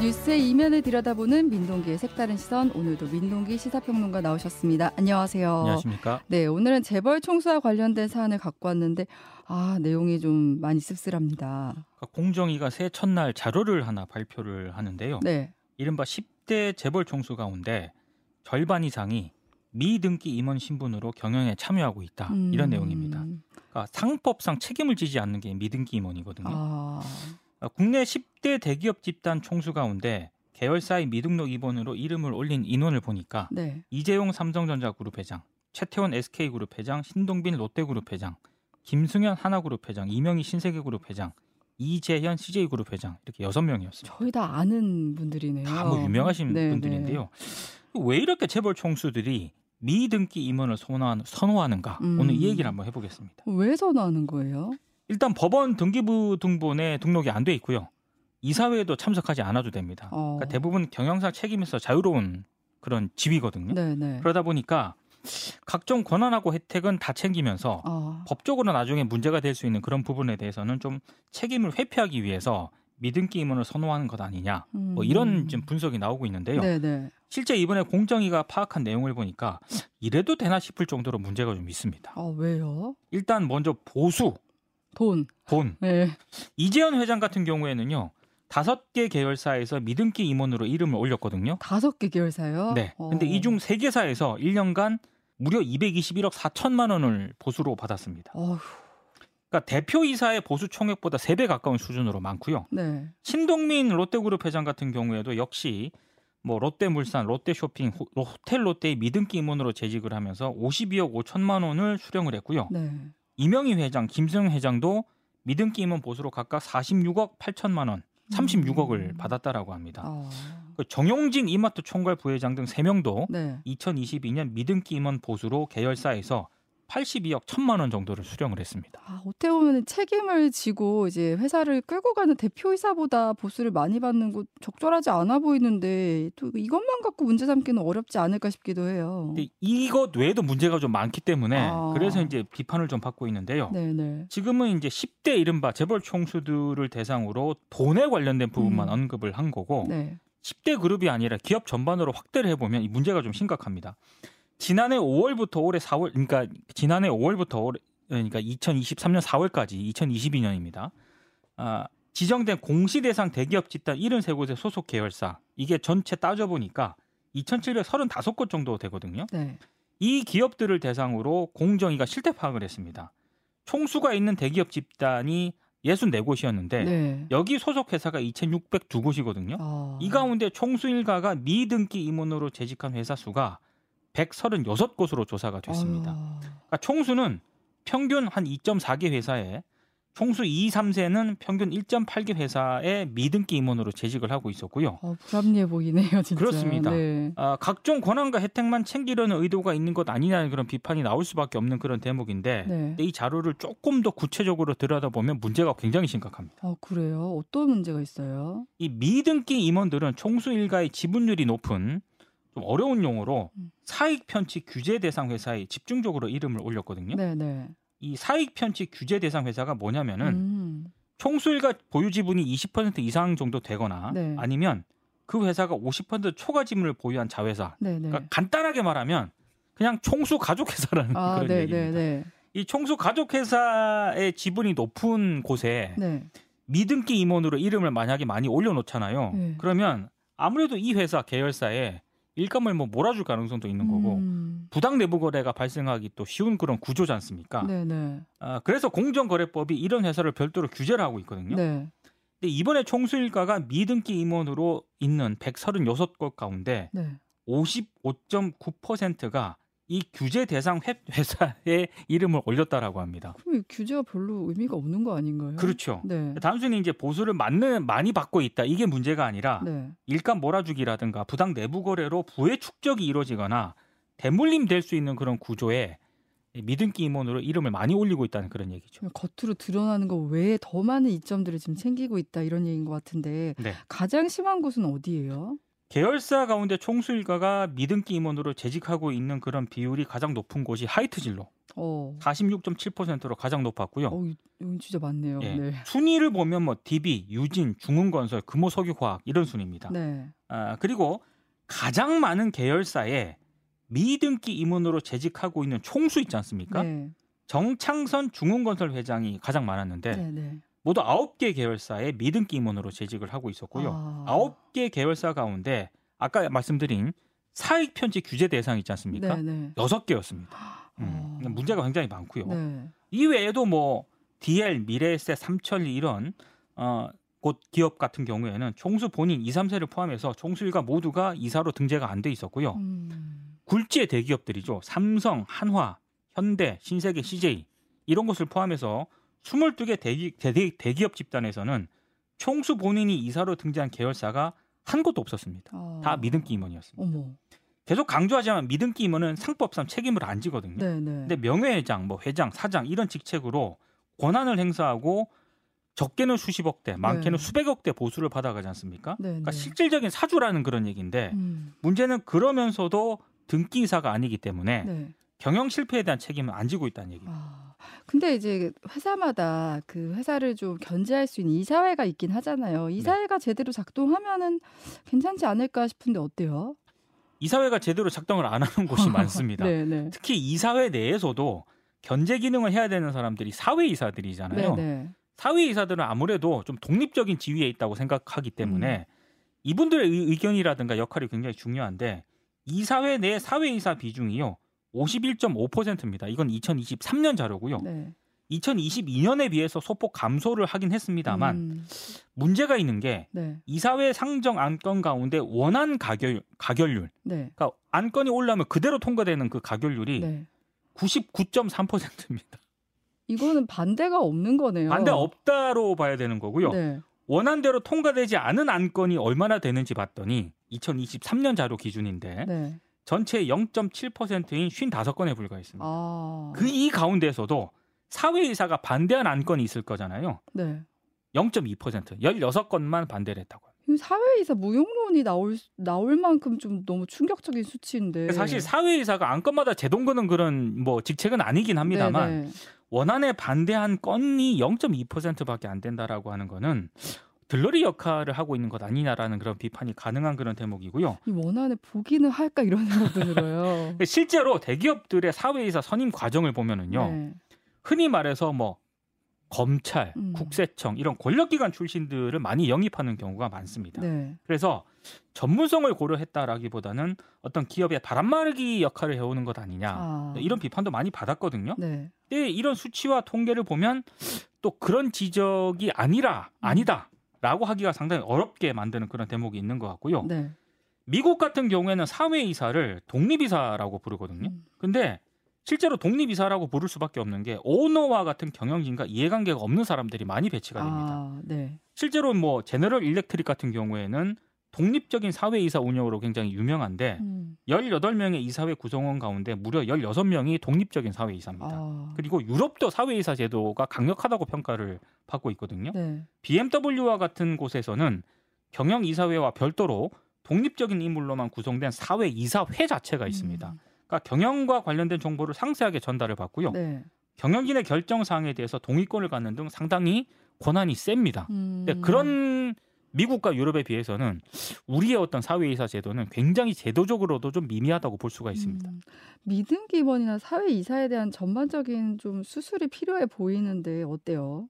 뉴스의 이면을 들여다보는 민동기의 색다른 시선, 오늘도 민동기 시사평론가 나오셨습니다. 안녕하세요. 안녕하십니까. 네, 오늘은 재벌 총수와 관련된 사안을 갖고 왔는데 내용이 좀 많이 씁쓸합니다. 공정위가 새해 첫날 자료를 하나 발표를 하는데요. 네. 이른바 10대 재벌 총수 가운데 절반 이상이 미등기 임원 신분으로 경영에 참여하고 있다. 이런 내용입니다. 그러니까 상법상 책임을 지지 않는 게 미등기 임원이거든요. 국내 10대 대기업 집단 총수 가운데 계열사의 미등록 임원으로 이름을 올린 인원을 보니까 네. 이재용 삼성전자 그룹 회장, 최태원 SK그룹 회장, 신동빈 롯데그룹 회장, 김승현 하나그룹 회장, 이명희 신세계그룹 회장, 이재현 CJ그룹 회장 이렇게 6명이었습니다. 저희 다 아는 분들이네요. 다 유명하신 분들인데요. 왜 이렇게 재벌 총수들이 미등기 임원을 선호하는가? 오늘 이 얘기를 한번 해보겠습니다. 왜 선호하는 거예요? 일단 법원 등기부 등본에 등록이 안 돼 있고요. 이사회에도 참석하지 않아도 됩니다. 그러니까 대부분 경영상 책임에서 자유로운 그런 지위거든요. 네네. 그러다 보니까 각종 권한하고 혜택은 다 챙기면서 법적으로 나중에 문제가 될 수 있는 그런 부분에 대해서는 좀 책임을 회피하기 위해서 미등기 임원을 선호하는 것 아니냐. 이런 지금 분석이 나오고 있는데요. 네네. 실제 이번에 공정위가 파악한 내용을 보니까 이래도 되나 싶을 정도로 문제가 좀 있습니다. 왜요? 일단 먼저 보수. 돈. 네. 이재현 회장 같은 경우에는요. 5개 계열사에서 미등기 임원으로 이름을 올렸거든요. 5개 계열사요? 네. 근데 이 중 3개사에서 1년간 무려 221억 4천만 원을 보수로 받았습니다. 그러니까 대표이사의 보수 총액보다 3배 가까운 수준으로 많고요. 네. 신동민 롯데그룹 회장 같은 경우에도 역시 롯데물산, 롯데쇼핑, 호텔 롯데의 미등기 임원으로 재직을 하면서 52억 5천만 원을 수령을 했고요. 네. 이명희 회장, 김승현 회장도 미등기 임원 보수로 각각 46억 8천만 원, 36억을 받았다라고 합니다. 정용진 이마트 총괄 부회장 등 3명도 2022년 미등기 임원 보수로 계열사에서 82억 1천만 원 정도를 수령을 했습니다. 어떻게 보면 책임을 지고 이제 회사를 끌고 가는 대표이사보다 보수를 많이 받는 것 적절하지 않아 보이는데 또 이것만 갖고 문제 삼기는 어렵지 않을까 싶기도 해요. 근데 이것 외에도 문제가 좀 많기 때문에 그래서 이제 비판을 좀 받고 있는데요. 네네. 지금은 이제 10대 이른바 재벌 총수들을 대상으로 돈에 관련된 부분만 언급을 한 거고 10대 그룹이 아니라 기업 전반으로 확대를 해보면 이 문제가 좀 심각합니다. 지난해 5월부터 올해, 그러니까 2023년 4월까지 2022년입니다. 지정된 공시 대상 대기업 집단 73곳의 소속 계열사. 이게 전체 따져보니까 2,735곳 정도 되거든요. 네. 이 기업들을 대상으로 공정위가 실태 파악을 했습니다. 총수가 있는 대기업 집단이 64곳이었는데 여기 소속 회사가 2,602곳이거든요. 이 가운데 총수 일가가 미등기 임원으로 재직한 회사 수가 136곳으로 조사가 됐습니다. 그러니까 총수는 평균 한 2.4개 회사에 총수 2, 3세는 평균 1.8개 회사에 미등기 임원으로 재직을 하고 있었고요. 불합리해 보이네요. 진짜. 그렇습니다. 네. 각종 권한과 혜택만 챙기려는 의도가 있는 것 아니냐는 그런 비판이 나올 수밖에 없는 그런 대목인데 이 자료를 조금 더 구체적으로 들여다보면 문제가 굉장히 심각합니다. 그래요? 어떤 문제가 있어요? 이 미등기 임원들은 총수 일가의 지분율이 높은 어려운 용어로 사익 편취 규제 대상 회사에 집중적으로 이름을 올렸거든요. 네네. 이 사익 편취 규제 대상 회사가 뭐냐면은 총수일가 보유 지분이 20% 이상 정도 되거나 아니면 그 회사가 50% 초과 지분을 보유한 자회사. 그러니까 간단하게 말하면 그냥 총수 가족 회사라는 그런 얘기입니다. 이 총수 가족 회사의 지분이 높은 곳에 미등기 임원으로 이름을 만약에 많이 올려놓잖아요. 그러면 아무래도 이 회사 계열사에 일감을 몰아줄 가능성도 있는 거고 부당 내부 거래가 발생하기 또 쉬운 그런 구조지 않습니까? 그래서 공정거래법이 이런 회사를 별도로 규제를 하고 있거든요. 근데 이번에 총수일가가 미등기 임원으로 있는 136곳 가운데 55.9%가 이 규제 대상 회사의 이름을 올렸다라고 합니다. 그럼 이 규제가 별로 의미가 없는 거 아닌가요? 그렇죠. 단순히 이제 보수를 많이 받고 있다. 이게 문제가 아니라 일감 몰아주기라든가 부당 내부 거래로 부의 축적이 이루어지거나 대물림될 수 있는 그런 구조에 미등기 임원으로 이름을 많이 올리고 있다는 그런 얘기죠. 겉으로 드러나는 것 외에 더 많은 이점들을 지금 챙기고 있다 이런 얘기인 것 같은데 가장 심한 곳은 어디예요? 계열사 가운데 총수일가가 미등기 임원으로 재직하고 있는 그런 비율이 가장 높은 곳이 하이트진로. 46.7%로 가장 높았고요. 이건 진짜 많네요. 예. 네. 순위를 보면 DB, 유진, 중흥건설, 금호석유화학 이런 순입니다. 네. 그리고 가장 많은 계열사에 미등기 임원으로 재직하고 있는 총수 있지 않습니까? 네. 정창선 중흥건설 회장이 가장 많았는데 네, 네. 모두 9개 계열사에 미등기 임원으로 재직을 하고 있었고요. 9개 계열사 가운데 아까 말씀드린 사익 편취 규제 대상 있지 않습니까? 네, 네. 6개였습니다. 문제가 굉장히 많고요. 네. 이외에도 DL, 미래에셋, 삼천리 이런 곳 기업 같은 경우에는 총수 본인 2, 3세를 포함해서 총수 일가 모두가 이사로 등재가 안 돼 있었고요. 굴지의 대기업들이죠. 삼성, 한화, 현대, 신세계, CJ 이런 곳을 포함해서 22개 대기업 집단에서는 총수 본인이 이사로 등재한 계열사가 한 곳도 없었습니다. 다 미등기 임원이었습니다. 어머. 계속 강조하지만 미등기 임원은 상법상 책임을 안 지거든요. 그런데 명예회장, 회장, 사장 이런 직책으로 권한을 행사하고 적게는 수십억 대, 많게는 수백억 대 보수를 받아가지 않습니까? 그러니까 실질적인 사주라는 그런 얘기인데 문제는 그러면서도 등기이사가 아니기 때문에 경영 실패에 대한 책임은 안 지고 있다는 얘기입니다. 근데 이제 회사마다 그 회사를 좀 견제할 수 있는 이사회가 있긴 하잖아요. 이사회가 제대로 작동하면은 괜찮지 않을까 싶은데 어때요? 이사회가 제대로 작동을 안 하는 곳이 많습니다. 네네. 특히 이사회 내에서도 견제 기능을 해야 되는 사람들이 사회이사들이잖아요. 네네. 사회이사들은 아무래도 좀 독립적인 지위에 있다고 생각하기 때문에 이분들의 의견이라든가 역할이 굉장히 중요한데 이사회 내 사회이사 비중이요 51.5%입니다. 이건 2023년 자료고요. 네. 2022년에 비해서 소폭 감소를 하긴 했습니다만 문제가 있는 게 이사회 상정 안건 가운데 원안 가결률 그러니까 안건이 올라오면 그대로 통과되는 그 가결률이 99.3%입니다. 이거는 반대가 없는 거네요. 반대 없다로 봐야 되는 거고요. 네. 원안대로 통과되지 않은 안건이 얼마나 되는지 봤더니 2023년 자료 기준인데 전체 0.7%인 55건에 불과했습니다. 이 가운데서도 사회이사가 반대한 안건이 있을 거잖아요. 0.2%, 16건만 반대를 했다고요. 사회이사 무용론이 나올 만큼 좀 너무 충격적인 수치인데. 사실 사회이사가 안건마다 제동거는 그런 직책은 아니긴 합니다만 원안에 반대한 건이 0.2%밖에 안 된다라고 하는 거는 들러리 역할을 하고 있는 것 아니냐라는 그런 비판이 가능한 그런 대목이고요. 이 원안에 보기는 할까 이런 생각도 들어요. 실제로 대기업들의 사회이사 선임 과정을 보면은요. 흔히 말해서 검찰, 국세청 이런 권력기관 출신들을 많이 영입하는 경우가 많습니다. 그래서 전문성을 고려했다라기보다는 어떤 기업의 바람막이 역할을 해오는 것 아니냐 이런 비판도 많이 받았거든요. 근데 이런 수치와 통계를 보면 또 그런 지적이 아니다라고 하기가 상당히 어렵게 만드는 그런 대목이 있는 것 같고요. 미국 같은 경우에는 사회이사를 독립이사라고 부르거든요. 근데 실제로 독립이사라고 부를 수밖에 없는 게 오너와 같은 경영진과 이해관계가 없는 사람들이 많이 배치가 됩니다. 실제로 제너럴 일렉트릭 같은 경우에는 독립적인 사회이사 운영으로 굉장히 유명한데 18명의 이사회 구성원 가운데 무려 16명이 독립적인 사회이사입니다. 그리고 유럽도 사회이사 제도가 강력하다고 평가를 받고 있거든요. BMW와 같은 곳에서는 경영이사회와 별도로 독립적인 인물로만 구성된 사회이사회 자체가 있습니다. 그러니까 경영과 관련된 정보를 상세하게 전달을 받고요. 경영진의 결정사항에 대해서 동의권을 갖는 등 상당히 권한이 셉니다. 근데 그런 미국과 유럽에 비해서는 우리의 어떤 사회이사 제도는 굉장히 제도적으로도 좀 미미하다고 볼 수가 있습니다. 미등기 임원이나 사회이사에 대한 전반적인 좀 수술이 필요해 보이는데 어때요?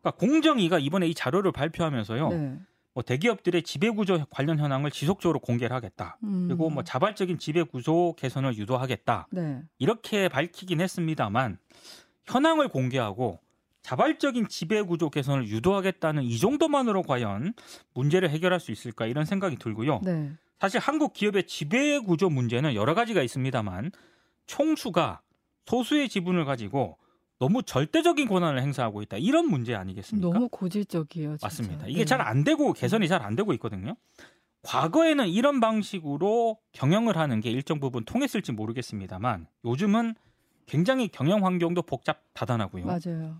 그러니까 공정위가 이번에 이 자료를 발표하면서요. 대기업들의 지배구조 관련 현황을 지속적으로 공개를 하겠다. 그리고 자발적인 지배구조 개선을 유도하겠다. 이렇게 밝히긴 했습니다만 현황을 공개하고 자발적인 지배구조 개선을 유도하겠다는 이 정도만으로 과연 문제를 해결할 수 있을까 이런 생각이 들고요. 사실 한국 기업의 지배구조 문제는 여러 가지가 있습니다만 총수가 소수의 지분을 가지고 너무 절대적인 권한을 행사하고 있다. 이런 문제 아니겠습니까? 너무 고질적이에요. 진짜. 맞습니다. 이게 잘 안 되고 개선이 잘 안 되고 있거든요. 과거에는 이런 방식으로 경영을 하는 게 일정 부분 통했을지 모르겠습니다만 요즘은 굉장히 경영 환경도 복잡다단하고요.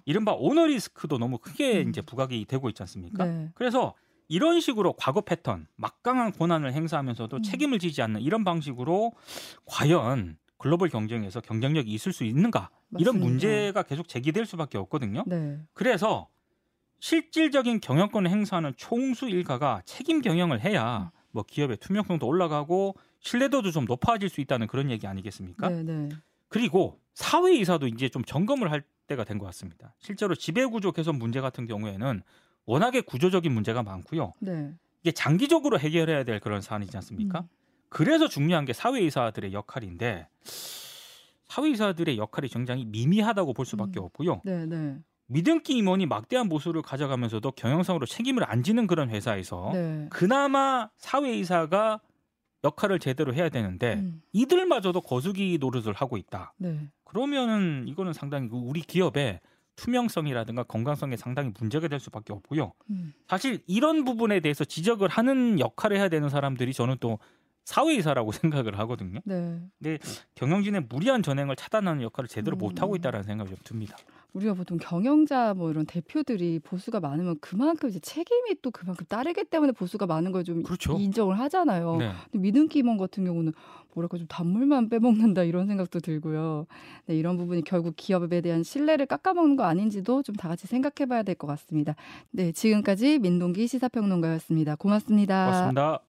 이른바 오너 리스크도 너무 크게 이제 부각이 되고 있지 않습니까? 그래서 이런 식으로 과거 패턴, 막강한 권한을 행사하면서도 책임을 지지 않는 이런 방식으로 과연 글로벌 경쟁에서 경쟁력이 있을 수 있는가? 맞습니다. 이런 문제가 계속 제기될 수밖에 없거든요. 네. 그래서 실질적인 경영권을 행사하는 총수 일가가 책임 경영을 해야 뭐 기업의 투명성도 올라가고 신뢰도도 좀 높아질 수 있다는 그런 얘기 아니겠습니까? 네네. 그리고 사회이사도 이제 좀 점검을 할 때가 된 것 같습니다. 실제로 지배구조 개선 문제 같은 경우에는 워낙에 구조적인 문제가 많고요. 네. 이게 장기적으로 해결해야 될 그런 사안이지 않습니까? 그래서 중요한 게 사회이사들의 역할인데 사회이사들의 역할이 굉장히 미미하다고 볼 수밖에 없고요. 네네. 미등기 임원이 막대한 보수를 가져가면서도 경영상으로 책임을 안 지는 그런 회사에서 네. 그나마 사회이사가 역할을 제대로 해야 되는데 이들마저도 거수기 노릇을 하고 있다. 네. 그러면은 이거는 상당히 우리 기업의 투명성이라든가 건강성에 상당히 문제가 될 수밖에 없고요. 사실 이런 부분에 대해서 지적을 하는 역할을 해야 되는 사람들이 저는 또 사회이사라고 생각을 하거든요. 네. 근데 경영진의 무리한 전행을 차단하는 역할을 제대로 못하고 있다는 생각이 좀 듭니다. 우리가 보통 경영자 뭐 이런 대표들이 보수가 많으면 그만큼 이제 책임이 또 그만큼 따르기 때문에 보수가 많은 걸 좀 그렇죠. 인정을 하잖아요. 네. 근데 믿음기 임원 같은 경우는 뭐랄까 좀 단물만 빼먹는다 이런 생각도 들고요. 네, 이런 부분이 결국 기업에 대한 신뢰를 깎아먹는 거 아닌지도 좀 다 같이 생각해봐야 될 것 같습니다. 네, 지금까지 민동기 시사평론가였습니다. 고맙습니다. 고맙습니다.